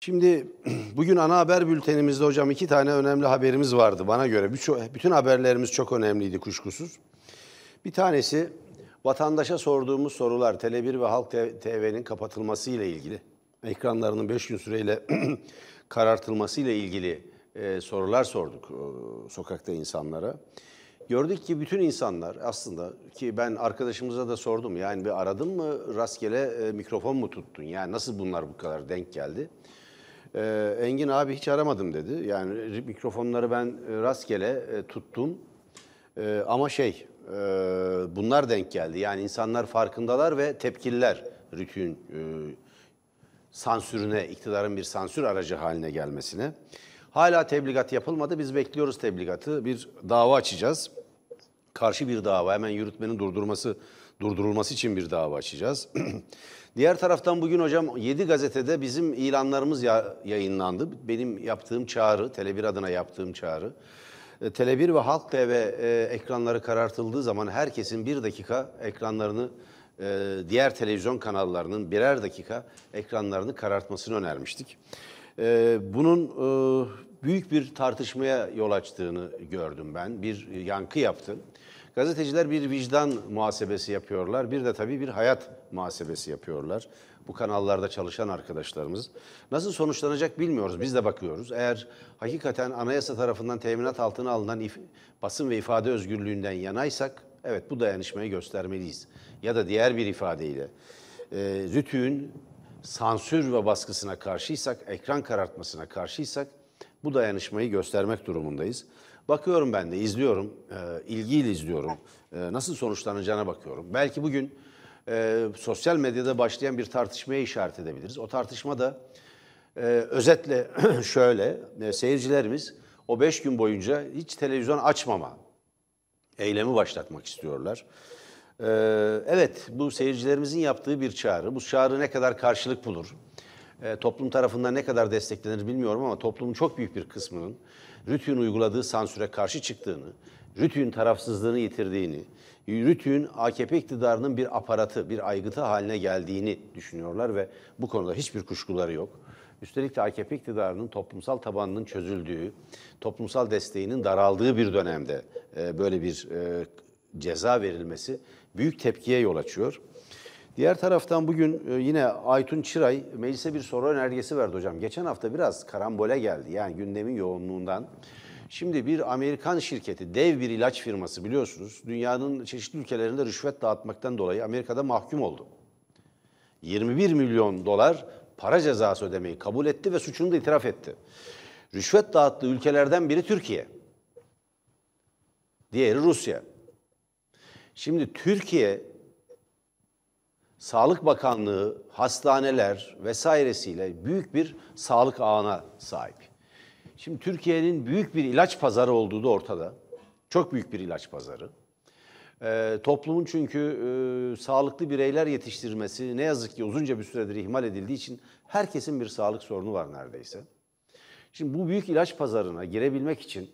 Şimdi bugün ana haber bültenimizde hocam 2 tane önemli haberimiz vardı bana göre. Bütün haberlerimiz çok önemliydi kuşkusuz. Bir tanesi vatandaşa sorduğumuz sorular Tele1 ve Halk TV'nin kapatılması ile ilgili. Ekranlarının 5 gün süreyle karartılması ile ilgili sorular sorduk sokakta insanlara. Gördük ki bütün insanlar aslında ki ben arkadaşımıza da sordum. Yani bir aradın mı rastgele mikrofon mu tuttun? Yani nasıl bunlar bu kadar denk geldi? Engin abi hiç aramadım dedi. Yani mikrofonları ben rastgele tuttum. Ama bunlar denk geldi. Yani insanlar farkındalar ve tepkililer RTÜK'ün sansürüne, iktidarın bir sansür aracı haline gelmesine. Hala tebligat yapılmadı. Biz bekliyoruz tebligatı. Bir dava açacağız. Karşı bir dava. Hemen yürütmenin durdurulması için bir dava açacağız. Diğer taraftan bugün hocam 7 gazetede bizim ilanlarımız yayınlandı. Benim yaptığım çağrı, Tele1 adına yaptığım çağrı. Tele1 ve Halk TV ekranları karartıldığı zaman herkesin 1 dakika ekranlarını, diğer televizyon kanallarının birer dakika ekranlarını karartmasını önermiştik. Bunun büyük bir tartışmaya yol açtığını gördüm ben. Bir yankı yaptı. Gazeteciler bir vicdan muhasebesi yapıyorlar. Bir de tabii bir hayat muhasebesi yapıyorlar. Bu kanallarda çalışan arkadaşlarımız. Nasıl sonuçlanacak bilmiyoruz. Biz de bakıyoruz. Eğer hakikaten anayasa tarafından teminat altına alınan basın ve ifade özgürlüğünden yanaysak, evet bu dayanışmayı göstermeliyiz. Ya da diğer bir ifadeyle RTÜK'ün sansür ve baskısına karşıysak, ekran karartmasına karşıysak bu dayanışmayı göstermek durumundayız. Bakıyorum ben de, izliyorum, ilgiyle izliyorum, nasıl sonuçlanacağına bakıyorum. Belki bugün sosyal medyada başlayan bir tartışmaya işaret edebiliriz. O tartışma da özetle şöyle, seyircilerimiz o 5 gün boyunca hiç televizyon açmama eylemi başlatmak istiyorlar. Evet, bu seyircilerimizin yaptığı bir çağrı. Bu çağrı ne kadar karşılık bulur? Toplum tarafından ne kadar desteklenir bilmiyorum ama toplumun çok büyük bir kısmının RTÜK'ün uyguladığı sansüre karşı çıktığını, RTÜK'ün tarafsızlığını yitirdiğini, RTÜK'ün AKP iktidarının bir aparatı, bir aygıtı haline geldiğini düşünüyorlar ve bu konuda hiçbir kuşkuları yok. Üstelik de AKP iktidarının toplumsal tabanının çözüldüğü, toplumsal desteğinin daraldığı bir dönemde böyle bir ceza verilmesi büyük tepkiye yol açıyor. Diğer taraftan bugün yine Aytun Çıray meclise bir soru önergesi verdi hocam. Geçen hafta biraz karambole geldi yani gündemin yoğunluğundan. Şimdi bir Amerikan şirketi, dev bir ilaç firması biliyorsunuz, dünyanın çeşitli ülkelerinde rüşvet dağıtmaktan dolayı Amerika'da mahkum oldu. 21 milyon dolar para cezası ödemeyi kabul etti ve suçunu da itiraf etti. Rüşvet dağıttığı ülkelerden biri Türkiye, diğeri Rusya. Şimdi Türkiye Sağlık Bakanlığı, hastaneler vesairesiyle büyük bir sağlık ağına sahip. Şimdi Türkiye'nin büyük bir ilaç pazarı olduğu da ortada. Çok büyük bir ilaç pazarı. Toplumun çünkü sağlıklı bireyler yetiştirmesi ne yazık ki uzunca bir süredir ihmal edildiği için herkesin bir sağlık sorunu var neredeyse. Şimdi bu büyük ilaç pazarına girebilmek için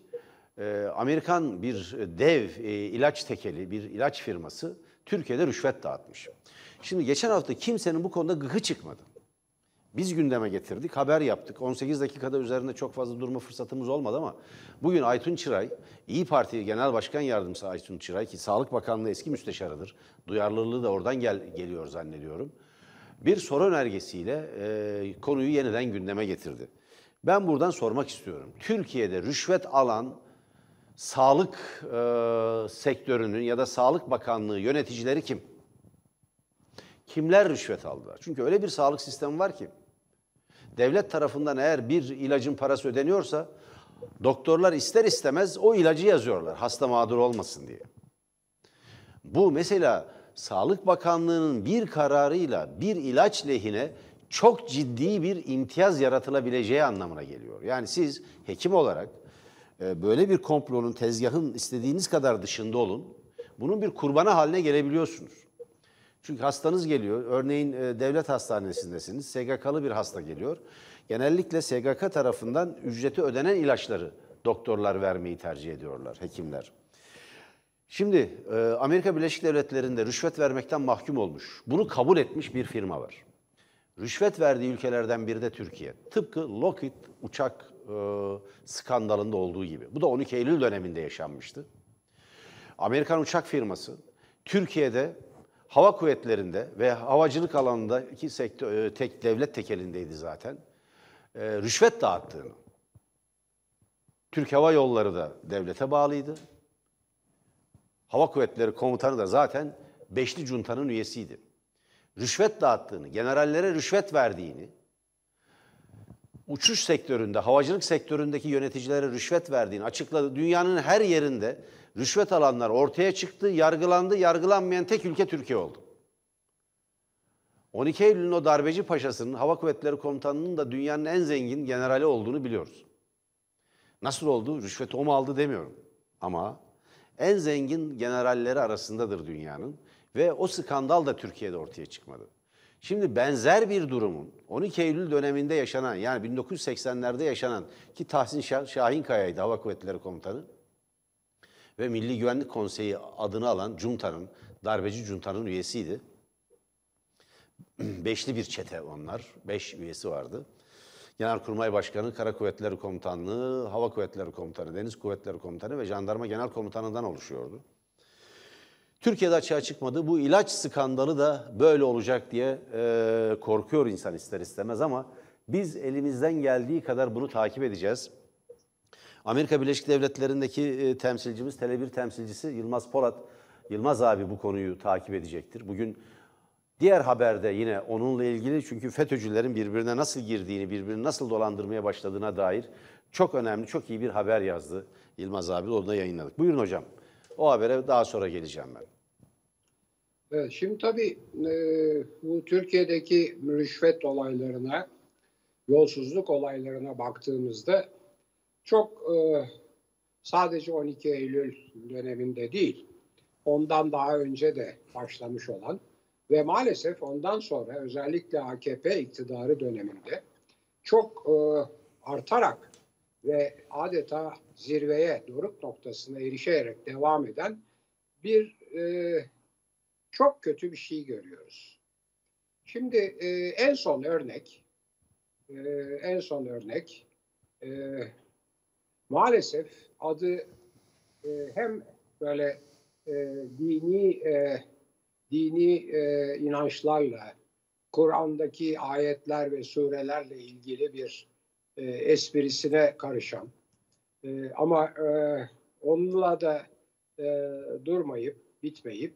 Amerikan bir dev ilaç tekeli, bir ilaç firması Türkiye'de rüşvet dağıtmış. Şimdi geçen hafta kimsenin bu konuda gıkı çıkmadı. Biz gündeme getirdik, haber yaptık. 18 dakikada üzerinde çok fazla durma fırsatımız olmadı ama bugün Aytun Çıray, İYİ Parti Genel Başkan Yardımcısı Aytun Çıray ki Sağlık Bakanlığı eski müsteşarıdır. Duyarlılığı da oradan geliyor zannediyorum. Bir soru önergesiyle konuyu yeniden gündeme getirdi. Ben buradan sormak istiyorum. Türkiye'de rüşvet alan sağlık sektörünün ya da Sağlık Bakanlığı yöneticileri kim? Kimler rüşvet aldılar? Çünkü öyle bir sağlık sistemi var ki devlet tarafından eğer bir ilacın parası ödeniyorsa doktorlar ister istemez o ilacı yazıyorlar hasta mağdur olmasın diye. Bu mesela Sağlık Bakanlığı'nın bir kararıyla bir ilaç lehine çok ciddi bir imtiyaz yaratılabileceği anlamına geliyor. Yani siz hekim olarak böyle bir komplonun, tezgahın istediğiniz kadar dışında olun. Bunun bir kurbanı haline gelebiliyorsunuz. Çünkü hastanız geliyor. Örneğin devlet hastanesindesiniz. SGK'lı bir hasta geliyor. Genellikle SGK tarafından ücreti ödenen ilaçları doktorlar vermeyi tercih ediyorlar, hekimler. Şimdi Amerika Birleşik Devletleri'nde rüşvet vermekten mahkum olmuş, bunu kabul etmiş bir firma var. Rüşvet verdiği ülkelerden biri de Türkiye. Tıpkı Lockheed uçak skandalında olduğu gibi. Bu da 12 Eylül döneminde yaşanmıştı. Amerikan uçak firması Türkiye'de hava kuvvetlerinde ve havacılık alanındaki devlet tekelindeydi zaten. Rüşvet dağıttığını. Türk Hava Yolları da devlete bağlıydı. Hava Kuvvetleri Komutanı da zaten Beşli Cunta'nın üyesiydi. Rüşvet dağıttığını, generallere rüşvet verdiğini, uçuş sektöründe, havacılık sektöründeki yöneticilere rüşvet verdiğini açıkladı. Dünyanın her yerinde rüşvet alanlar ortaya çıktı, yargılandı, yargılanmayan tek ülke Türkiye oldu. 12 Eylül'ün o darbeci paşasının, Hava Kuvvetleri Komutanı'nın da dünyanın en zengin generali olduğunu biliyoruz. Nasıl oldu? Rüşveti o mu aldı demiyorum. Ama en zengin generalleri arasındadır dünyanın ve o skandal da Türkiye'de ortaya çıkmadı. Şimdi benzer bir durumun 12 Eylül döneminde yaşanan, yani 1980'lerde yaşanan, ki Tahsin Şahinkaya'ydı Hava Kuvvetleri Komutanı ve Milli Güvenlik Konseyi adını alan Cunta'nın, darbeci Cunta'nın üyesiydi. Beşli bir çete onlar, 5 üyesi vardı. Genelkurmay Başkanı, Kara Kuvvetleri Komutanlığı, Hava Kuvvetleri Komutanı, Deniz Kuvvetleri Komutanı ve Jandarma Genel Komutanı'ndan oluşuyordu. Türkiye'de açığa çıkmadı. Bu ilaç skandalı da böyle olacak diye korkuyor insan ister istemez, ama biz elimizden geldiği kadar bunu takip edeceğiz. Amerika Birleşik Devletleri'ndeki temsilcimiz, Tele1 temsilcisi Yılmaz Polat, Yılmaz abi bu konuyu takip edecektir. Bugün diğer haberde yine onunla ilgili, çünkü FETÖ'cülerin birbirine nasıl girdiğini, birbirini nasıl dolandırmaya başladığına dair çok önemli, çok iyi bir haber yazdı Yılmaz abi. Onu da yayınladık. Buyurun hocam. O habere daha sonra geleceğim ben. Evet, şimdi tabii bu Türkiye'deki rüşvet olaylarına, yolsuzluk olaylarına baktığımızda çok sadece 12 Eylül döneminde değil, ondan daha önce de başlamış olan ve maalesef ondan sonra özellikle AKP iktidarı döneminde çok artarak ve adeta zirveye, doruk noktasına erişerek devam eden bir çok kötü bir şey görüyoruz. Şimdi en son örnek maalesef adı hem böyle dini inançlarla, Kur'an'daki ayetler ve surelerle ilgili bir esprisine karışan ama onunla da durmayıp bitmeyip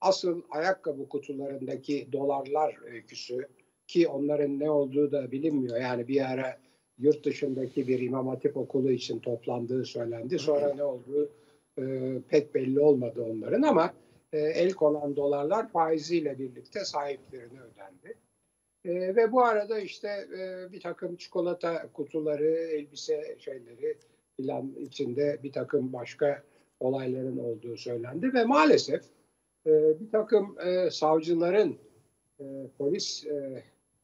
asıl ayakkabı kutularındaki dolarlar öyküsü, ki onların ne olduğu da bilinmiyor. Yani bir ara yurt dışındaki bir İmam Hatip okulu için toplandığı söylendi. Sonra ne olduğu pek belli olmadı onların, ama el konan dolarlar faiziyle birlikte sahiplerine ödendi. Ve bu arada işte bir takım çikolata kutuları, elbise şeyleri filan içinde bir takım başka olayların olduğu söylendi. Ve maalesef bir takım savcıların, polis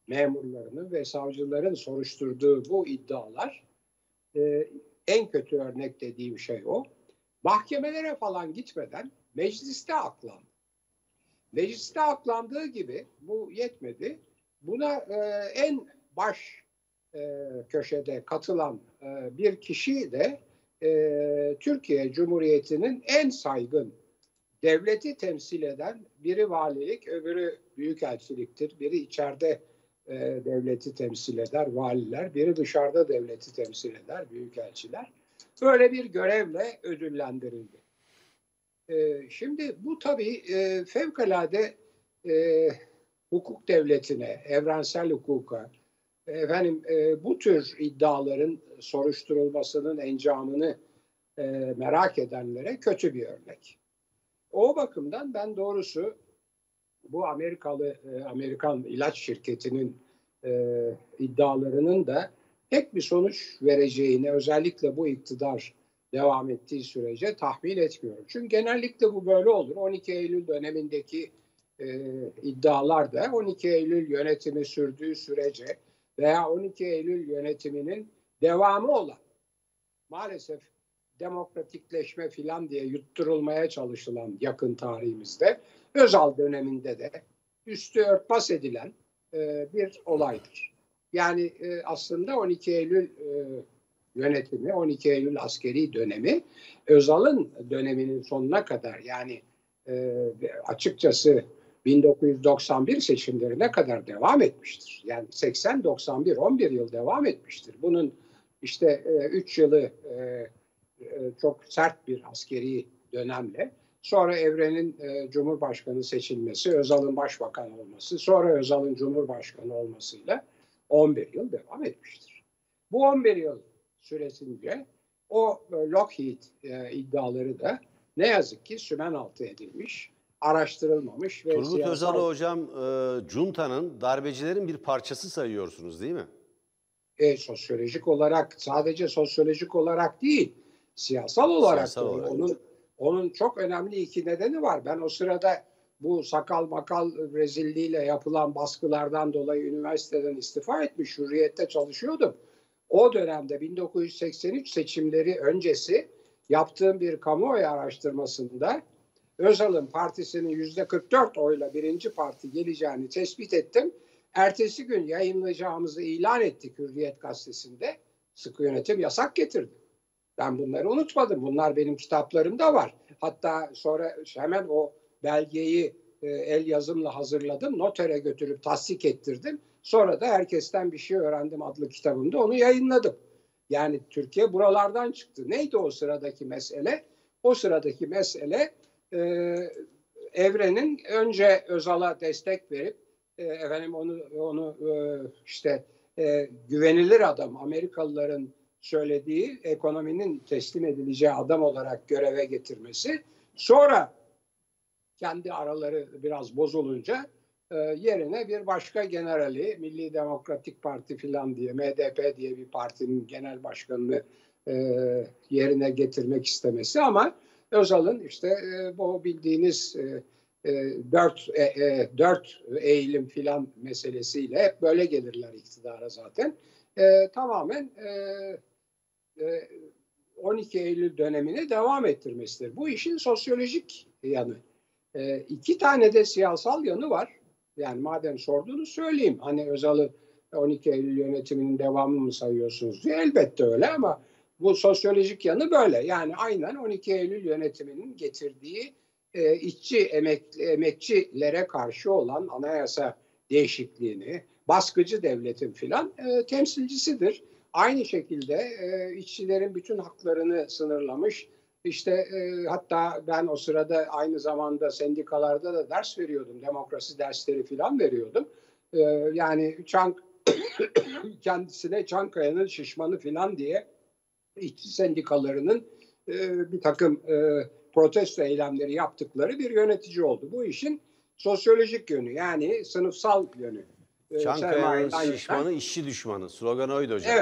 memurlarının ve savcıların soruşturduğu bu iddialar, en kötü örnek dediğim şey o, mahkemelere falan gitmeden mecliste aklandı. Mecliste aklandığı gibi bu yetmedi. Buna en baş köşede katılan bir kişi de Türkiye Cumhuriyeti'nin en saygın, devleti temsil eden, biri valilik, öbürü büyükelçiliktir. Biri içeride devleti temsil eder, valiler, biri dışarıda devleti temsil eder, büyükelçiler. Böyle bir görevle ödüllendirildi. Şimdi bu tabii fevkalade hukuk devletine, evrensel hukuka, bu tür iddiaların soruşturulmasının encamını merak edenlere kötü bir örnek. O bakımdan ben doğrusu bu Amerikan ilaç şirketinin iddialarının da pek bir sonuç vereceğini, özellikle bu iktidar devam ettiği sürece tahmin etmiyorum. Çünkü genellikle bu böyle olur. 12 Eylül dönemindeki iddialar da 12 Eylül yönetimi sürdüğü sürece veya 12 Eylül yönetiminin devamı olan, maalesef demokratikleşme filan diye yutturulmaya çalışılan yakın tarihimizde, Özal döneminde de üstü örtbas edilen bir olaydır. Yani aslında 12 Eylül yönetimi, 12 Eylül askeri dönemi Özal'ın döneminin sonuna kadar, yani açıkçası 1991 seçimlerine kadar devam etmiştir. Yani 80-91, 11 yıl devam etmiştir. Bunun işte 3 yılı çok sert bir askeri dönemle, sonra Evren'in Cumhurbaşkanı seçilmesi, Özal'ın başbakan olması, sonra Özal'ın Cumhurbaşkanı olmasıyla 11 yıl devam etmiştir. Bu 11 yıl süresince o Lockheed iddiaları da ne yazık ki sümen altı edilmiş, araştırılmamış. Ve Turgut Özal'ı hocam cunta'nın, darbecilerin bir parçası sayıyorsunuz değil mi? Sosyolojik olarak, sadece sosyolojik olarak değil, siyasal olarak. Onun çok önemli iki nedeni var. Ben o sırada bu sakal makal rezilliğiyle yapılan baskılardan dolayı üniversiteden istifa etmiş, Hürriyet'te çalışıyordum. O dönemde 1983 seçimleri öncesi yaptığım bir kamuoyu araştırmasında Özal'ın partisinin %44 oyla birinci parti geleceğini tespit ettim. Ertesi gün yayınlayacağımızı ilan ettik Hürriyet gazetesinde. Sıkı yönetim yasak getirdi. Ben bunları unutmadım. Bunlar benim kitaplarımda var. Hatta sonra hemen o belgeyi el yazımla hazırladım. Notere götürüp tasdik ettirdim. Sonra da Herkesten Bir Şey Öğrendim adlı kitabımda onu yayınladım. Yani Türkiye buralardan çıktı. Neydi o sıradaki mesele? O sıradaki mesele Evren'in önce Özal'a destek verip efendim onu güvenilir adam, Amerikalıların söylediği ekonominin teslim edileceği adam olarak göreve getirmesi. Sonra kendi araları biraz bozulunca yerine bir başka generali, Milli Demokratik Parti filan diye, MDP diye bir partinin genel başkanını yerine getirmek istemesi, ama Özal'ın işte bu bildiğiniz dört eğilim filan meselesiyle, hep böyle gelirler iktidara zaten. Tamamen 12 Eylül dönemine devam ettirmesidir. Bu işin sosyolojik yanı. İki tane de siyasal yanı var. Yani madem sorduğunu söyleyeyim. Hani Özal'ı 12 Eylül yönetiminin devamı mı sayıyorsunuz diye, elbette öyle, ama bu sosyolojik yanı böyle. Yani aynen 12 Eylül yönetiminin getirdiği işçi emekçilere karşı olan anayasa değişikliğini, baskıcı devletin filan temsilcisidir. Aynı şekilde işçilerin bütün haklarını sınırlamış. İşte hatta ben o sırada aynı zamanda sendikalarda da ders veriyordum. Demokrasi dersleri filan veriyordum. Yani kendisine Çankaya'nın şişmanı filan diye işçi sendikalarının bir takım protesto eylemleri yaptıkları bir yönetici oldu. Bu işin sosyolojik yönü, yani sınıfsal yönü. Çankaya'nın şişmanı, işçi düşmanı. Slogan oydu hocam.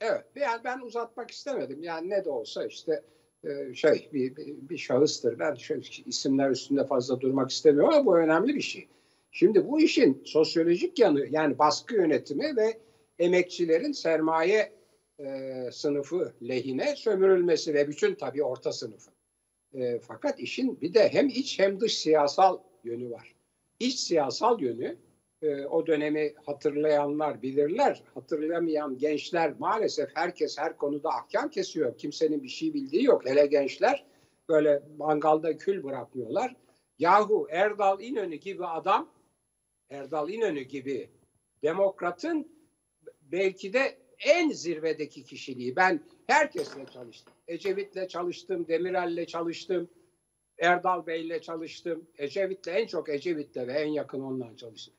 Evet. Yani ben uzatmak istemedim. Yani ne de olsa işte bir şahıstır. Ben isimler üstünde fazla durmak istemiyorum, ama bu önemli bir şey. Şimdi bu işin sosyolojik yanı, yani baskı yönetimi ve emekçilerin sermaye sınıfı lehine sömürülmesi ve bütün tabii orta sınıfın. Fakat işin bir de hem iç hem dış siyasal yönü var. İç siyasal yönü, o dönemi hatırlayanlar bilirler, hatırlamayan gençler, maalesef herkes her konuda ahkam kesiyor. Kimsenin bir şey bildiği yok. Hele gençler böyle mangalda kül bırakmıyorlar. Yahu Erdal İnönü gibi demokratın belki de en zirvedeki kişiliği. Ben herkesle çalıştım. Ecevit'le çalıştım, Demirel'le çalıştım, Erdal Bey'le çalıştım. En çok Ecevit'le ve en yakın onunla çalıştım.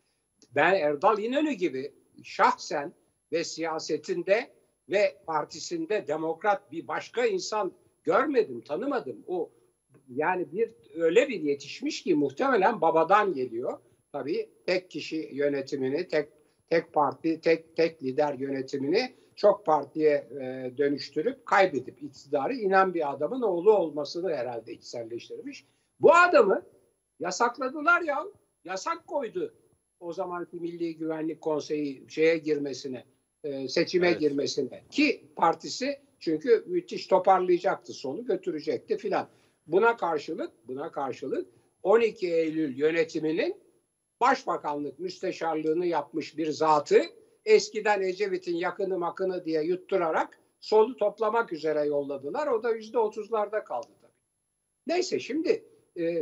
Ben Erdal İnönü gibi şahsen ve siyasetinde ve partisinde demokrat bir başka insan görmedim, tanımadım. O yani öyle bir yetişmiş ki muhtemelen babadan geliyor. Tabii tek kişi yönetimini, tek parti, tek lider yönetimini çok partiye dönüştürüp kaybedip iktidarı inen bir adamın oğlu olmasını herhalde içselleştirmiş. Bu adamı yasakladılar ya. Yasak koydu. O zamanki Milli Güvenlik Konseyi seçime girmesine, ki partisi çünkü müthiş toparlayacaktı, sonu götürecekti filan. Buna karşılık 12 Eylül yönetiminin başbakanlık müsteşarlığını yapmış bir zatı eskiden Ecevit'in yakını makını diye yutturarak solu toplamak üzere yolladılar. O da %30'larda kaldı tabii. Neyse şimdi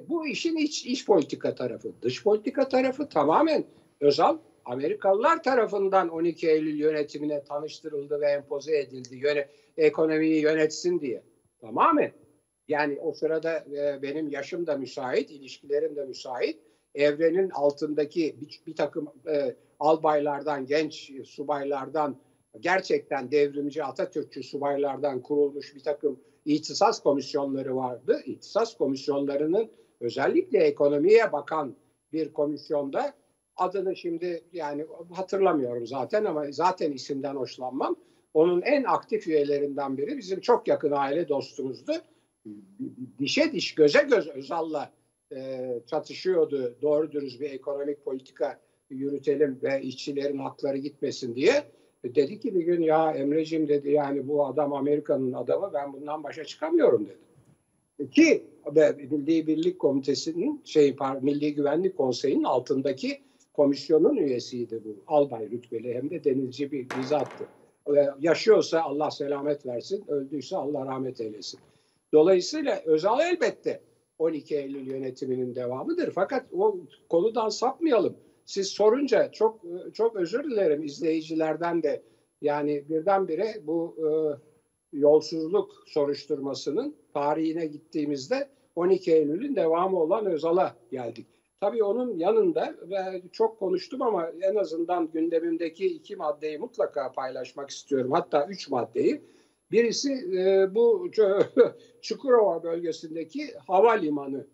bu işin iç politika tarafı, dış politika tarafı tamamen Özal Amerikalılar tarafından 12 Eylül yönetimine tanıştırıldı ve empoze edildi ekonomiyi yönetsin diye. Tamamen. Yani o sırada benim yaşım da müsait, ilişkilerim de müsait. Evrenin altındaki bir takım albaylardan, genç subaylardan, gerçekten devrimci Atatürkçü subaylardan kurulmuş bir takım ihtisas komisyonları vardı. İhtisas komisyonlarının özellikle ekonomiye bakan bir komisyonda, adını şimdi yani hatırlamıyorum zaten ama zaten isimden hoşlanmam. Onun en aktif üyelerinden biri bizim çok yakın aile dostumuzdu. Dişe diş, göze göz Özal'la çatışıyordu doğru dürüst bir ekonomik politika yürütelim ve işçilerin hakları gitmesin diye. Dedi ki bir gün, ya Emreciğim dedi, yani bu adam Amerika'nın adamı, ben bundan başa çıkamıyorum dedi. Ki Milli Birlik Komitesi'nin Milli Güvenlik Konseyi'nin altındaki komisyonun üyesiydi bu. Albay rütbeli, hem de denizci bir bizattı. Yaşıyorsa Allah selamet versin, öldüyse Allah rahmet eylesin. Dolayısıyla Özal elbette 12 Eylül yönetiminin devamıdır. Fakat o konudan sapmayalım. Siz sorunca çok özür dilerim izleyicilerden de, yani birdenbire bu yolsuzluk soruşturmasının tarihine gittiğimizde 12 Eylül'ün devamı olan Özal'a geldik. Tabii onun yanında çok konuştum ama en azından gündemimdeki iki maddeyi mutlaka paylaşmak istiyorum. Hatta üç maddeyi. Birisi bu Çukurova bölgesindeki havalimanı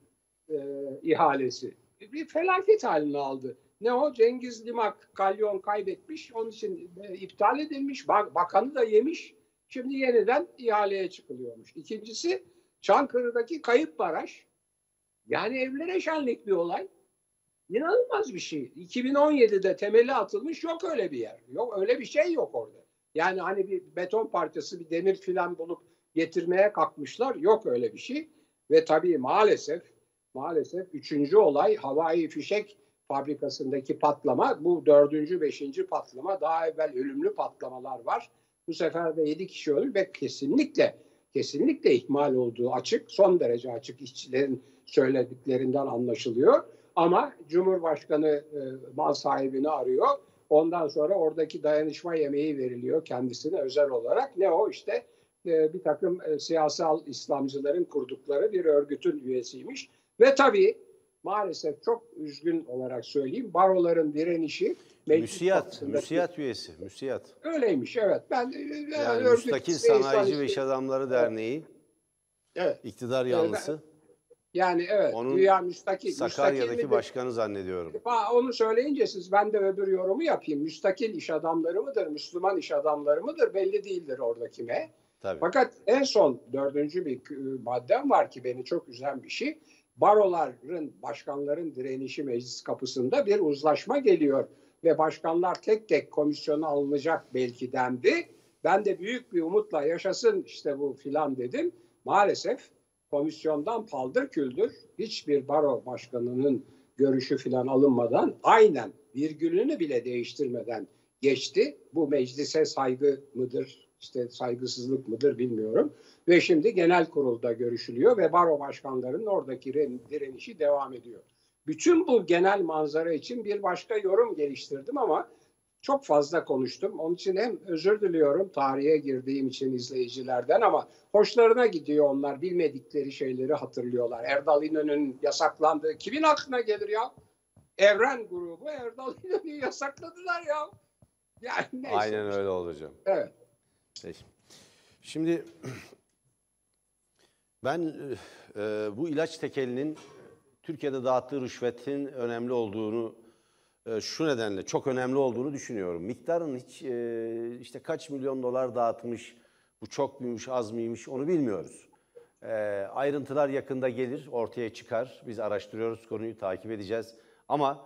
ihalesi. Bir felaket halini aldı. Ne o? Cengiz Limak kalyon kaybetmiş. Onun için iptal edilmiş. Bakanı da yemiş. Şimdi yeniden ihaleye çıkılıyormuş. İkincisi Çankırı'daki kayıp baraj. Yani evlere şenlik bir olay. İnanılmaz bir şey. 2017'de temeli atılmış, yok öyle bir yer. Yok öyle bir şey, yok orada. Yani hani bir beton parçası, bir demir filan bulup getirmeye kalkmışlar. Yok öyle bir şey. Ve tabii maalesef üçüncü olay havai fişek fabrikasındaki patlama. Bu dördüncü, beşinci patlama. Daha evvel ölümlü patlamalar var. Bu sefer de 7 kişi öldü ve kesinlikle ihmal olduğu açık. Son derece açık, işçilerin söylediklerinden anlaşılıyor. Ama Cumhurbaşkanı mal sahibini arıyor. Ondan sonra oradaki dayanışma yemeği veriliyor kendisine özel olarak. Ne o işte bir takım siyasal İslamcıların kurdukları bir örgütün üyesiymiş. Ve tabii maalesef çok üzgün olarak söyleyeyim, baroların direnişi. MÜSİAD üyesi. MÜSİAD. Öyleymiş, evet. Ben yani Müstakil Sanayici ve İş Adamları Derneği. Evet. İktidar yanlısı. Yani evet. Onun dünya müstakil, Sakarya'daki müstakil başkanı zannediyorum. Onu söyleyince siz, ben de öbür yorumu yapayım. Müstakil iş adamları mıdır, Müslüman iş adamları mıdır belli değildir oradaki me. Tabii. Fakat en son dördüncü bir maddem var ki beni çok üzen bir şey. Baroların, başkanların direnişi meclis kapısında bir uzlaşma geliyor. Ve başkanlar tek tek komisyona alınacak belki dendi. Ben de büyük bir umutla yaşasın işte bu filan dedim. Maalesef komisyondan paldır küldür hiçbir baro başkanının görüşü filan alınmadan, aynen virgülünü bile değiştirmeden geçti. Bu meclise saygı mıdır, işte saygısızlık mıdır bilmiyorum. Ve şimdi genel kurulda görüşülüyor ve baro başkanlarının oradaki direnişi devam ediyor. Bütün bu genel manzara için bir başka yorum geliştirdim ama çok fazla konuştum. Onun için hem özür diliyorum tarihe girdiğim için izleyicilerden, ama hoşlarına gidiyor onlar. Bilmedikleri şeyleri hatırlıyorlar. Erdal İnönü'nün yasaklandığı kimin aklına gelir ya? Evren grubu Erdal İnönü'yü yasakladılar ya. Yani neyse. Aynen öyle olacağım. Evet. Şimdi ben bu ilaç tekelinin Türkiye'de dağıttığı rüşvetin önemli olduğunu, şu nedenle çok önemli olduğunu düşünüyorum. Miktarın hiç işte kaç milyon dolar dağıtmış, bu çok muymuş az mıymış onu bilmiyoruz. Ayrıntılar yakında gelir, ortaya çıkar. Biz araştırıyoruz konuyu, takip edeceğiz. Ama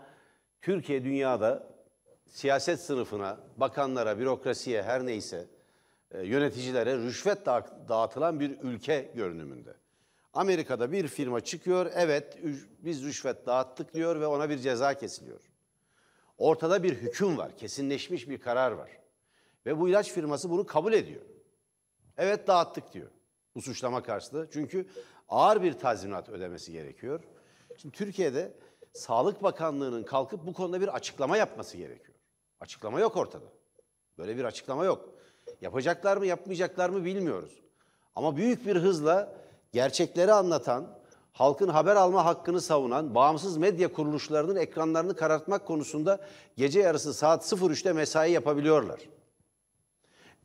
Türkiye dünyada siyaset sınıfına, bakanlara, bürokrasiye, her neyse yöneticilere rüşvet dağıtılan bir ülke görünümünde. Amerika'da bir firma çıkıyor, evet biz rüşvet dağıttık diyor ve ona bir ceza kesiliyor. Ortada bir hüküm var, kesinleşmiş bir karar var. Ve bu ilaç firması bunu kabul ediyor. Evet, dağıttık diyor. Bu suçlama karşıtı. Çünkü ağır bir tazminat ödemesi gerekiyor. Şimdi Türkiye'de Sağlık Bakanlığı'nın kalkıp bu konuda bir açıklama yapması gerekiyor. Açıklama yok ortada. Böyle bir açıklama yok. Yapacaklar mı, yapmayacaklar mı bilmiyoruz. Ama büyük bir hızla gerçekleri anlatan, halkın haber alma hakkını savunan bağımsız medya kuruluşlarının ekranlarını karartmak konusunda gece yarısı saat 03'te mesai yapabiliyorlar.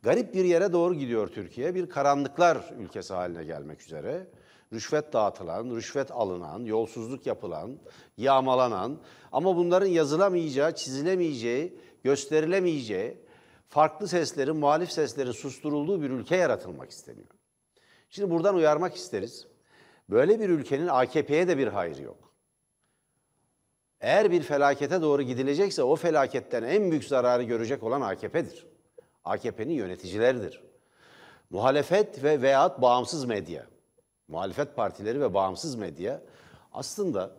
Garip bir yere doğru gidiyor Türkiye. Bir karanlıklar ülkesi haline gelmek üzere. Rüşvet dağıtılan, rüşvet alınan, yolsuzluk yapılan, yağmalanan ama bunların yazılamayacağı, çizilemeyeceği, gösterilemeyeceği, farklı seslerin, muhalif seslerin susturulduğu bir ülke yaratılmak isteniyor. Şimdi buradan uyarmak isteriz. Böyle bir ülkenin AKP'ye de bir hayrı yok. Eğer bir felakete doğru gidilecekse o felaketten en büyük zararı görecek olan AKP'dir. AKP'nin yöneticileridir. Muhalefet ve veyahut bağımsız medya, muhalefet partileri ve bağımsız medya aslında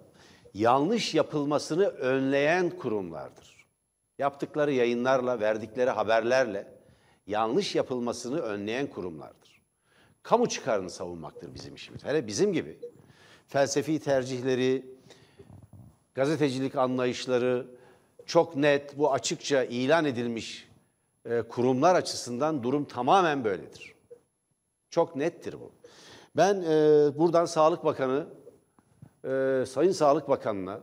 yanlış yapılmasını önleyen kurumlardır. Yaptıkları yayınlarla, verdikleri haberlerle yanlış yapılmasını önleyen kurumlardır. Kamu çıkarını savunmaktır bizim işimiz. Hele bizim gibi felsefi tercihleri, gazetecilik anlayışları çok net, bu açıkça ilan edilmiş kurumlar açısından durum tamamen böyledir. Çok nettir bu. Ben buradan Sağlık Bakanı, Sayın Sağlık Bakanı'na,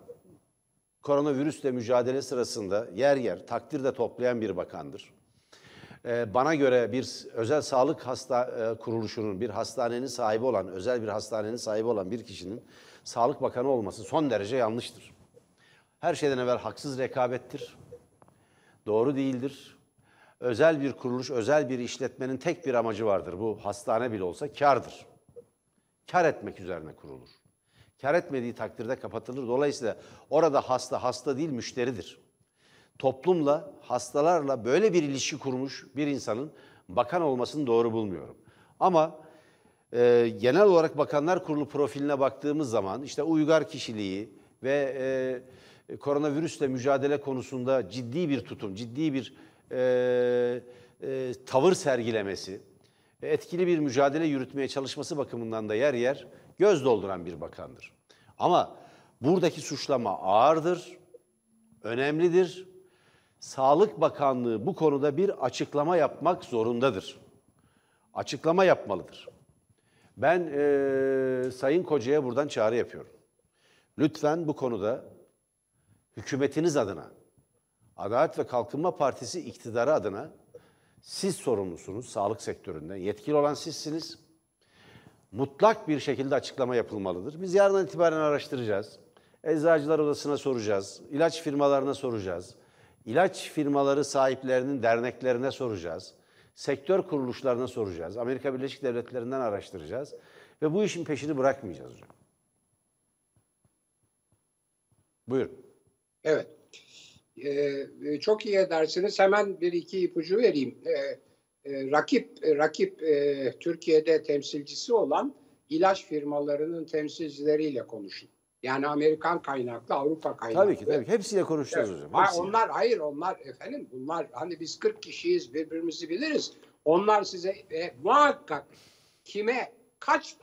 koronavirüsle mücadele sırasında yer yer takdir de toplayan bir bakandır. Bana göre bir özel sağlık kuruluşunun, bir hastanenin sahibi olan, özel bir hastanenin sahibi olan bir kişinin Sağlık Bakanı olması son derece yanlıştır. Her şeyden evvel haksız rekabettir. Doğru değildir. Özel bir kuruluş, özel bir işletmenin tek bir amacı vardır. Bu hastane bile olsa kârdır. Kar etmek üzerine kurulur. Kar etmediği takdirde kapatılır. Dolayısıyla orada hasta değil, müşteridir. Toplumla, hastalarla böyle bir ilişki kurmuş bir insanın bakan olmasını doğru bulmuyorum. Ama genel olarak Bakanlar Kurulu profiline baktığımız zaman işte uygar kişiliği ve koronavirüsle mücadele konusunda ciddi bir tutum, ciddi bir tavır sergilemesi, etkili bir mücadele yürütmeye çalışması bakımından da yer yer göz dolduran bir bakandır. Ama buradaki suçlama ağırdır, önemlidir. Sağlık Bakanlığı bu konuda bir açıklama yapmak zorundadır. Açıklama yapmalıdır. Ben Sayın Koca'ya buradan çağrı yapıyorum. Lütfen bu konuda hükümetiniz adına, Adalet ve Kalkınma Partisi iktidarı adına siz sorumlusunuz sağlık sektöründen. Yetkili olan sizsiniz. Mutlak bir şekilde açıklama yapılmalıdır. Biz yarından itibaren araştıracağız. Eczacılar Odası'na soracağız. İlaç firmalarına soracağız. İlaç firmaları sahiplerinin derneklerine soracağız. Sektör kuruluşlarına soracağız. Amerika Birleşik Devletleri'nden araştıracağız. Ve bu işin peşini bırakmayacağız hocam. Buyurun. Evet. Çok iyi edersiniz. Hemen bir iki ipucu vereyim. Rakip Türkiye'de temsilcisi olan ilaç firmalarının temsilcileriyle konuşun. Yani Amerikan kaynaklı, Avrupa kaynaklı. Tabii ki, tabii ki. Hepsiyle konuşacağız hocam. Hepsiyle. Onlar efendim, bunlar hani biz 40 kişiyiz, birbirimizi biliriz. Onlar size muhakkak kime kaç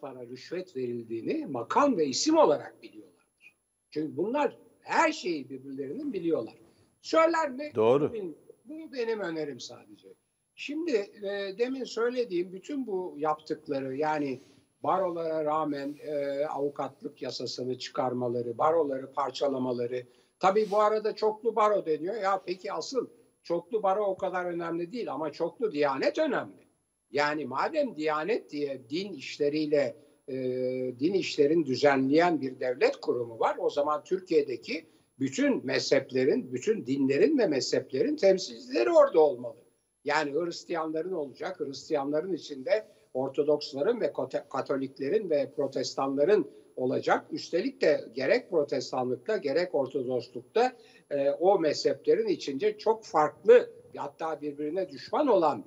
para rüşvet verildiğini makam ve isim olarak biliyorlardır. Çünkü bunlar her şeyi birbirlerinin biliyorlar. Söyler mi? Doğru. Bu benim önerim sadece. Şimdi demin söylediğim bütün bu yaptıkları, yani barolara rağmen avukatlık yasasını çıkarmaları, baroları parçalamaları. Tabii bu arada çoklu baro deniyor. Ya peki asıl çoklu baro o kadar önemli değil ama çoklu Diyanet önemli. Yani madem Diyanet diye din işlerini düzenleyen bir devlet kurumu var, o zaman Türkiye'deki bütün mezheplerin, bütün dinlerin ve mezheplerin temsilcileri orada olmalı. Yani Hristiyanların olacak, Hristiyanların içinde Ortodoksların ve Katoliklerin ve Protestanların olacak. Üstelik de gerek Protestanlıkta gerek Ortodokslukta o mezheplerin içince çok farklı, hatta birbirine düşman olan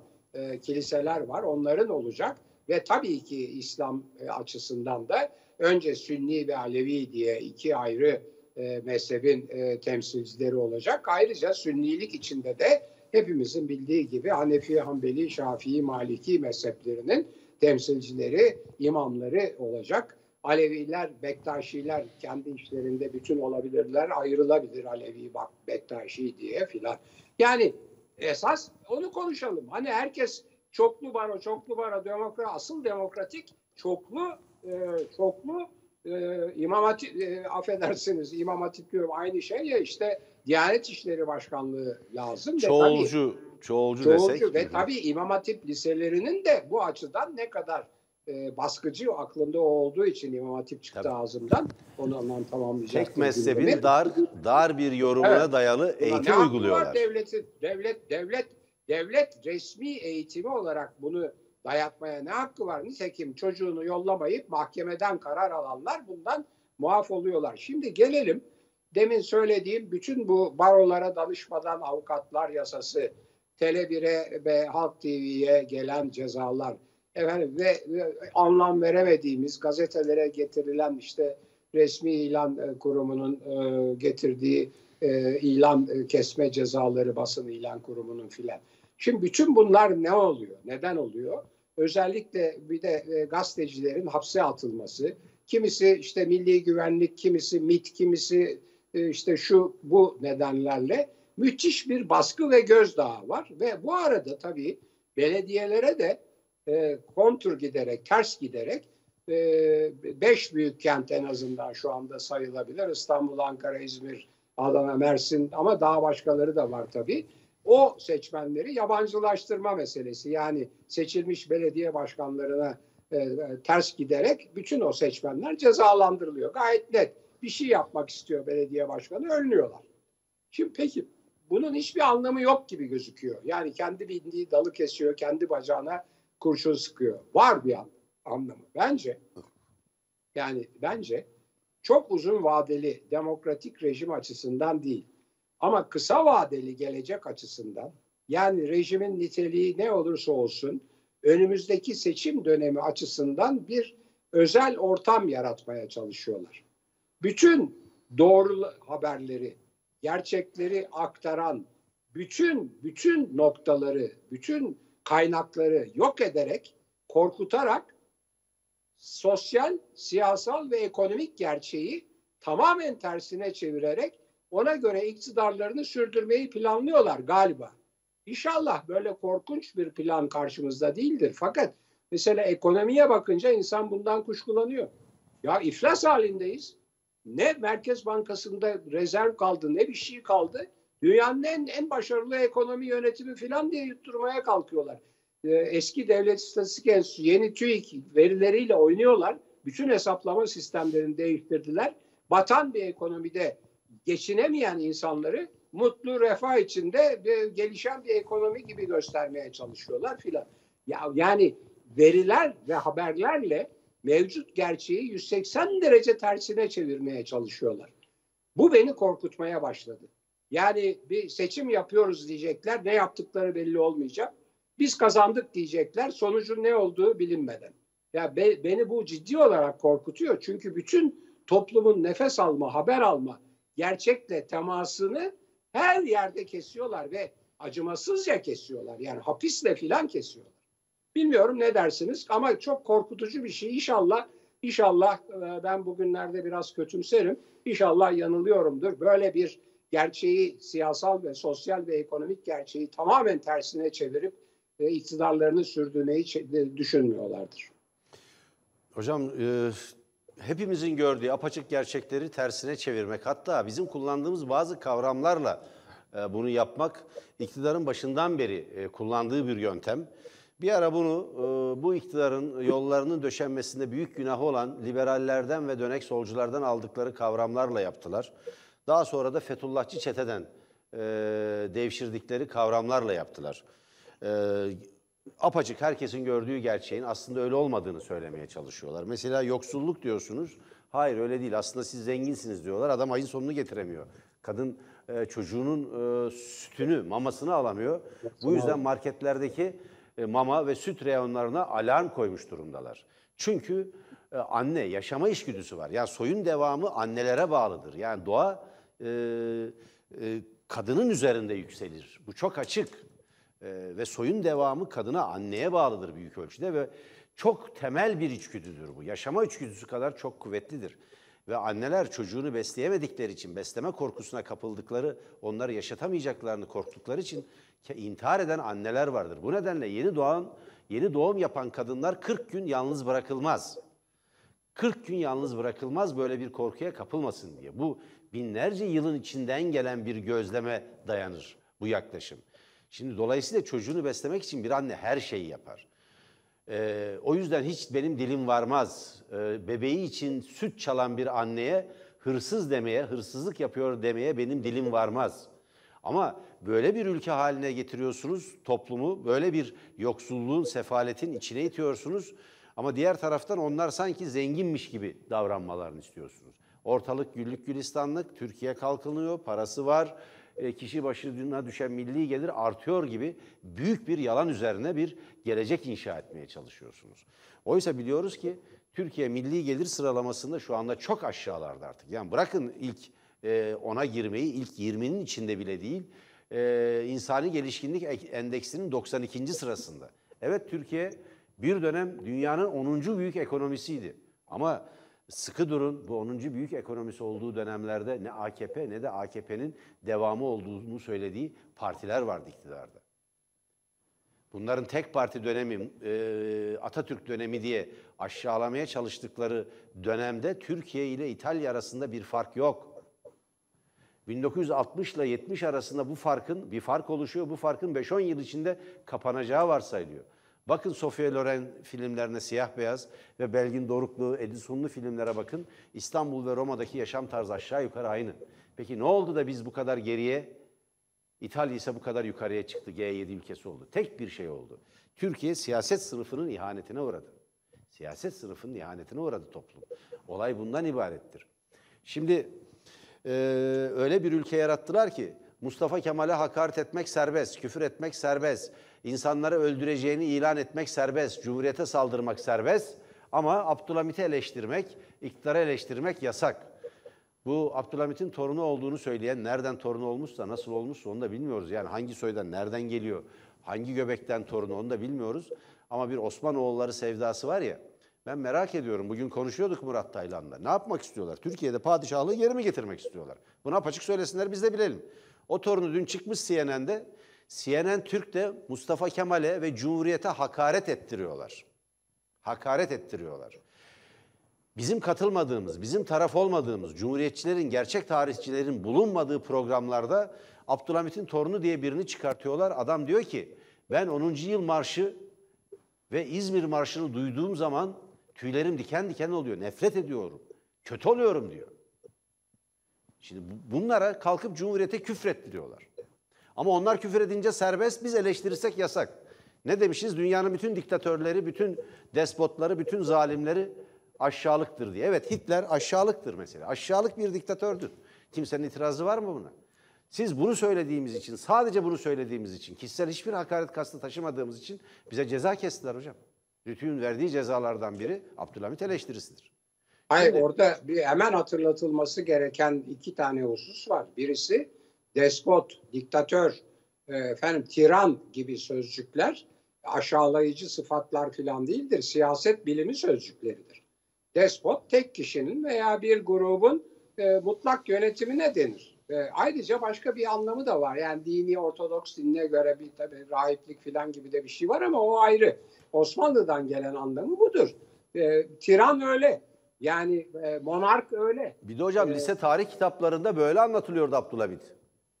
kiliseler var. Onların olacak ve tabii ki İslam açısından da önce Sünni ve Alevi diye iki ayrı mezhebin temsilcileri olacak. Ayrıca sünnilik içinde de hepimizin bildiği gibi Hanefi, Hanbeli, Şafii, Maliki mezheplerinin temsilcileri, imamları olacak. Aleviler, Bektaşiler kendi işlerinde bütün olabilirler, ayrılabilir Alevi bak Bektaşi diye filan. Yani esas onu konuşalım. Hani herkes çoklu baro, çoklu baro, demokrasi, asıl demokratik çoklu İmam Hatip, affedersiniz İmam Hatip diyorum, aynı şey ya işte, Diyanet İşleri Başkanlığı lazım. Çoğulcu desek. Ve tabii İmam Hatip liselerinin de bu açıdan ne kadar baskıcı aklında olduğu için İmam Hatip çıktı tabii ağzımdan. Onu anlam tamamlayacak. Tek mezhebin gündemi. Dar bir yorumuna evet, dayalı eğitim ne uyguluyorlar. Devlet resmi eğitimi olarak bunu dayatmaya ne hakkı var? Nitekim çocuğunu yollamayıp mahkemeden karar alanlar bundan muaf oluyorlar. Şimdi gelelim demin söylediğim bütün bu barolara danışmadan avukatlar yasası, Tele1'e ve Halk TV'ye gelen cezalar, efendim ve anlam veremediğimiz gazetelere getirilen işte resmi ilan kurumunun getirdiği ilan kesme cezaları, basın ilan kurumunun filan. Şimdi bütün bunlar ne oluyor? Neden oluyor? Özellikle bir de gazetecilerin hapse atılması. Kimisi işte Milli Güvenlik, kimisi MİT, kimisi işte şu bu nedenlerle müthiş bir baskı ve gözdağı var. Ve bu arada tabii belediyelere de kontur giderek, ters giderek 5 büyük kent en azından şu anda sayılabilir. İstanbul, Ankara, İzmir, Adana, Mersin ama daha başkaları da var tabii. O seçmenleri yabancılaştırma meselesi, yani seçilmiş belediye başkanlarına ters giderek bütün o seçmenler cezalandırılıyor. Gayet net bir şey yapmak istiyor belediye başkanı, önlüyorlar. Şimdi peki bunun hiçbir anlamı yok gibi gözüküyor. Yani kendi bindiği dalı kesiyor, kendi bacağına kurşun sıkıyor. Var bir anlamı bence. Yani bence çok uzun vadeli demokratik rejim açısından değil. Ama kısa vadeli gelecek açısından, yani rejimin niteliği ne olursa olsun önümüzdeki seçim dönemi açısından bir özel ortam yaratmaya çalışıyorlar. Bütün doğru haberleri, gerçekleri aktaran bütün noktaları, bütün kaynakları yok ederek, korkutarak sosyal, siyasal ve ekonomik gerçeği tamamen tersine çevirerek ona göre iktidarlarını sürdürmeyi planlıyorlar galiba. İnşallah böyle korkunç bir plan karşımızda değildir. Fakat mesela ekonomiye bakınca insan bundan kuşkulanıyor. Ya iflas halindeyiz. Ne Merkez Bankası'nda rezerv kaldı, ne bir şey kaldı. Dünyanın en başarılı ekonomi yönetimi falan diye yutturmaya kalkıyorlar. Eski Devlet İstatistik Enstitüsü, yeni TÜİK verileriyle oynuyorlar. Bütün hesaplama sistemlerini değiştirdiler. Batan bir ekonomide geçinemeyen insanları mutlu, refah içinde gelişen bir ekonomi gibi göstermeye çalışıyorlar filan. Yani veriler ve haberlerle mevcut gerçeği 180 derece tersine çevirmeye çalışıyorlar. Bu beni korkutmaya başladı. Yani bir seçim yapıyoruz diyecekler, ne yaptıkları belli olmayacak. Biz kazandık diyecekler, sonucun ne olduğu bilinmeden. Ya beni bu ciddi olarak korkutuyor. Çünkü bütün toplumun nefes alma, haber alma, gerçekle temasını her yerde kesiyorlar ve acımasızca kesiyorlar. Yani hapisle filan kesiyorlar. Bilmiyorum ne dersiniz ama çok korkutucu bir şey. İnşallah ben bugünlerde biraz kötümserim. İnşallah yanılıyorumdur. Böyle bir gerçeği, siyasal ve sosyal ve ekonomik gerçeği tamamen tersine çevirip iktidarlarını sürdürmeyi düşünmüyorlardır. Hocam hepimizin gördüğü apaçık gerçekleri tersine çevirmek, hatta bizim kullandığımız bazı kavramlarla bunu yapmak iktidarın başından beri kullandığı bir yöntem. Bir ara bunu bu iktidarın yollarının döşenmesinde büyük günahı olan liberallerden ve dönek solculardan aldıkları kavramlarla yaptılar. Daha sonra da Fethullahçı çeteden devşirdikleri kavramlarla yaptılar. Apaçık herkesin gördüğü gerçeğin aslında öyle olmadığını söylemeye çalışıyorlar. Mesela yoksulluk diyorsunuz. Hayır öyle değil. Aslında siz zenginsiniz diyorlar. Adam ayın sonunu getiremiyor. Kadın çocuğunun sütünü, mamasını alamıyor. Bu yüzden marketlerdeki mama ve süt reyonlarına alarm koymuş durumdalar. Çünkü anne, yaşama içgüdüsü var. Yani soyun devamı annelere bağlıdır. Yani doğa kadının üzerinde yükselir. Bu çok açık. Ve soyun devamı kadına, anneye bağlıdır büyük ölçüde ve çok temel bir içgüdüdür bu. Yaşama içgüdüsü kadar çok kuvvetlidir. Ve anneler çocuğunu besleyemedikleri için, besleme korkusuna kapıldıkları, onları yaşatamayacaklarını korktukları için intihar eden anneler vardır. Bu nedenle yeni doğum yapan kadınlar 40 gün yalnız bırakılmaz. 40 gün yalnız bırakılmaz, böyle bir korkuya kapılmasın diye. Bu binlerce yılın içinden gelen bir gözleme dayanır bu yaklaşım. Şimdi dolayısıyla çocuğunu beslemek için bir anne her şeyi yapar. O yüzden hiç benim dilim varmaz. Bebeği için süt çalan bir anneye hırsız demeye, hırsızlık yapıyor demeye benim dilim varmaz. Ama böyle bir ülke haline getiriyorsunuz toplumu, böyle bir yoksulluğun, sefaletin içine itiyorsunuz. Ama diğer taraftan onlar sanki zenginmiş gibi davranmalarını istiyorsunuz. Ortalık güllük gülistanlık, Türkiye kalkınıyor, parası var, kişi başına düşen milli gelir artıyor gibi büyük bir yalan üzerine bir gelecek inşa etmeye çalışıyorsunuz. Oysa biliyoruz ki Türkiye milli gelir sıralamasında şu anda çok aşağılarda artık. Yani bırakın ilk 10'a girmeyi, ilk 20'nin içinde bile değil, insani gelişkinlik endeksinin 92. sırasında. Evet, Türkiye bir dönem dünyanın 10. büyük ekonomisiydi ama sıkı durun, bu 10. büyük ekonomisi olduğu dönemlerde ne AKP ne de AKP'nin devamı olduğunu söylediği partiler vardı iktidarda. Bunların tek parti dönemi, Atatürk dönemi diye aşağılamaya çalıştıkları dönemde Türkiye ile İtalya arasında bir fark yok. 1960 ile 70 arasında bir fark oluşuyor. Bu farkın 5-10 yıl içinde kapanacağı varsayılıyor. Bakın Sofya Loren filmlerine, siyah beyaz ve Belgin Doruklu, Edison'lu filmlere bakın. İstanbul ve Roma'daki yaşam tarzı aşağı yukarı aynı. Peki ne oldu da biz bu kadar geriye, İtalya ise bu kadar yukarıya çıktı, G7 ülkesi oldu? Tek bir şey oldu. Türkiye siyaset sınıfının ihanetine uğradı. Siyaset sınıfının ihanetine uğradı toplum. Olay bundan ibarettir. Şimdi öyle bir ülke yarattılar ki Mustafa Kemal'e hakaret etmek serbest, küfür etmek serbest, insanları öldüreceğini ilan etmek serbest, Cumhuriyete saldırmak serbest ama Abdülhamit'i eleştirmek, iktidarı eleştirmek yasak. Bu Abdülhamit'in torunu olduğunu söyleyen, nereden torunu olmuşsa, nasıl olmuşsa onu da bilmiyoruz. Yani hangi soydan, nereden geliyor, hangi göbekten torunu onu da bilmiyoruz. Ama bir Osmanoğulları sevdası var ya, ben merak ediyorum. Bugün konuşuyorduk Murat Taylan'la. Ne yapmak istiyorlar? Türkiye'de padişahlığı geri mi getirmek istiyorlar? Bunu apaçık söylesinler, biz de bilelim. O torunu dün çıkmış CNN'de, CNN Türk'te Mustafa Kemal'e ve Cumhuriyet'e hakaret ettiriyorlar. Hakaret ettiriyorlar. Bizim katılmadığımız, bizim taraf olmadığımız, Cumhuriyetçilerin, gerçek tarihçilerin bulunmadığı programlarda Abdülhamit'in torunu diye birini çıkartıyorlar. Adam diyor ki, ben 10. Yıl Marşı ve İzmir Marşı'nı duyduğum zaman tüylerim diken diken oluyor, nefret ediyorum, kötü oluyorum diyor. Şimdi bunlara kalkıp Cumhuriyet'e küfrettiriyorlar. Ama onlar küfür edince serbest, biz eleştirirsek yasak. Ne demişiz? Dünyanın bütün diktatörleri, bütün despotları, bütün zalimleri aşağılıktır diye. Evet, Hitler aşağılıktır mesela. Aşağılık bir diktatördür. Kimsenin itirazı var mı buna? Siz bunu söylediğimiz için, sadece bunu söylediğimiz için, kişisel hiçbir hakaret kastı taşımadığımız için bize ceza kestiler hocam. RTÜK'ün verdiği cezalardan biri Abdülhamit eleştirisidir. Hayır, orada bir hemen hatırlatılması gereken iki tane husus var. Birisi despot, diktatör, tiran gibi sözcükler aşağılayıcı sıfatlar filan değildir. Siyaset bilimi sözcükleridir. Despot tek kişinin veya bir grubun mutlak yönetimine denir. Ayrıca başka bir anlamı da var. Yani dini Ortodoks dinine göre bir tabii rahiplik filan gibi de bir şey var ama o ayrı. Osmanlı'dan gelen anlamı budur. Tiran öyle. Yani monark öyle. Bir de hocam lise tarih kitaplarında böyle anlatılıyordu Abdülhamit.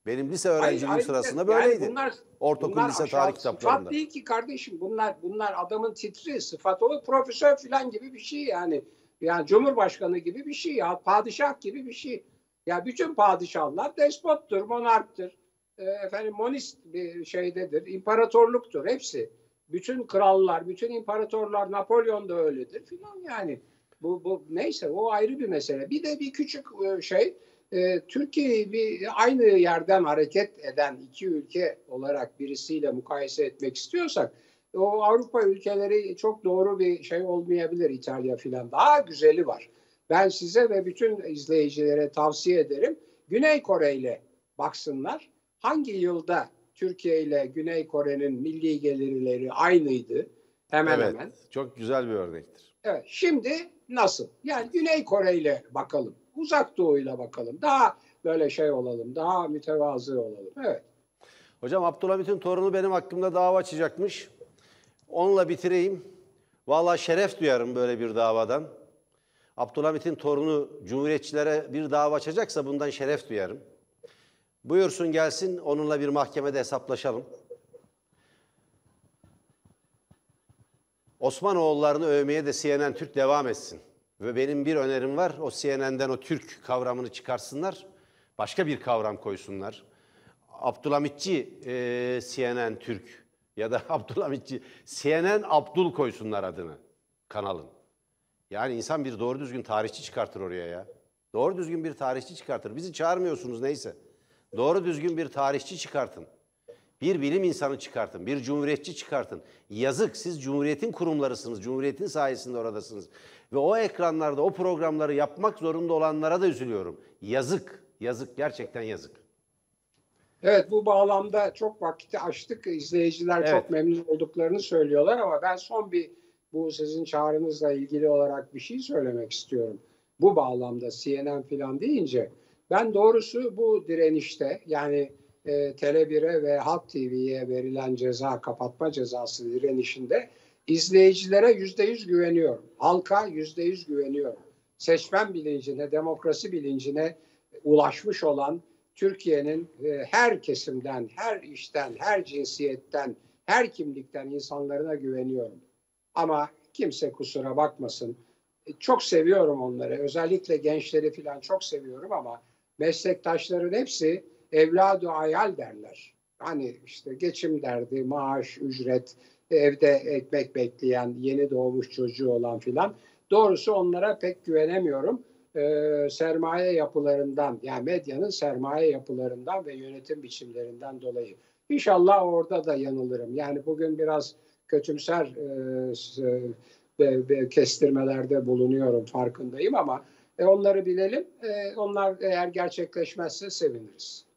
Benim lise öğrenciliğim sırasında böyleydi. Yani ortaokul lise tarih kitaplarında. Sıfat değil ki kardeşim. Bunlar adamın titri, sıfatı. O profesör falan gibi bir şey yani. Yani cumhurbaşkanı gibi bir şey ya. Padişah gibi bir şey. Ya bütün padişahlar despottur, monarktır. Monist bir şeydedir. İmparatorluktur hepsi. Bütün krallar, bütün imparatorlar, Napolyon da öyledir filan yani. Bu neyse o ayrı bir mesele. Bir de bir küçük şey, Türkiye'yi aynı yerden hareket eden iki ülke olarak birisiyle mukayese etmek istiyorsak o Avrupa ülkeleri çok doğru bir şey olmayabilir, İtalya filan. Daha güzeli var. Ben size ve bütün izleyicilere tavsiye ederim. Güney Kore ile baksınlar. Hangi yılda Türkiye ile Güney Kore'nin milli gelirleri aynıydı? Hemen evet, hemen. Çok güzel bir örnektir. Evet. Şimdi nasıl? Yani Güney Kore ile bakalım. Uzak Doğu ile bakalım. Daha böyle şey olalım. Daha mütevazı olalım. Evet. Hocam Abdülhamit'in torunu benim hakkımda dava açacakmış. Onunla bitireyim. Vallahi şeref duyarım böyle bir davadan. Abdülhamit'in torunu cumhuriyetçilere bir dava açacaksa bundan şeref duyarım. Buyursun gelsin, onunla bir mahkemede hesaplaşalım. Osmanoğullarını övmeye de CNN Türk devam etsin. Ve benim bir önerim var. O CNN'den o Türk kavramını çıkarsınlar. Başka bir kavram koysunlar. Abdülhamitçi CNN Türk ya da Abdülhamitçi CNN Abdul koysunlar adını kanalın. Yani insan bir doğru düzgün tarihçi çıkartır oraya ya. Doğru düzgün bir tarihçi çıkartır. Bizi çağırmıyorsunuz neyse. Doğru düzgün bir tarihçi çıkartın. Bir bilim insanı çıkartın. Bir cumhuriyetçi çıkartın. Yazık, siz cumhuriyetin kurumlarısınız. Cumhuriyetin sayesinde oradasınız. Ve o ekranlarda o programları yapmak zorunda olanlara da üzülüyorum. Yazık. Yazık. Gerçekten yazık. Evet, bu bağlamda çok vakti açtık. İzleyiciler evet, çok memnun olduklarını söylüyorlar ama ben son bir bu sizin çağrınızla ilgili olarak bir şey söylemek istiyorum. Bu bağlamda CNN filan deyince ben doğrusu bu direnişte yani Tele1'e ve Halk TV'ye verilen ceza, kapatma cezası direnişinde izleyicilere %100 güveniyorum. Halka %100 güveniyorum. Seçmen bilincine, demokrasi bilincine ulaşmış olan Türkiye'nin her kesimden, her işten, her cinsiyetten, her kimlikten insanlarına güveniyorum. Ama kimse kusura bakmasın. Çok seviyorum onları. Özellikle gençleri falan çok seviyorum ama meslektaşların hepsi evladı hayal derler. Hani işte geçim derdi, maaş, ücret, evde ekmek bekleyen, yeni doğmuş çocuğu olan filan. Doğrusu onlara pek güvenemiyorum. Sermaye yapılarından, yani medyanın sermaye yapılarından ve yönetim biçimlerinden dolayı. İnşallah orada da yanılırım. Yani bugün biraz kötümser kestirmelerde bulunuyorum, farkındayım ama onları bilelim. Onlar eğer gerçekleşmezse seviniriz.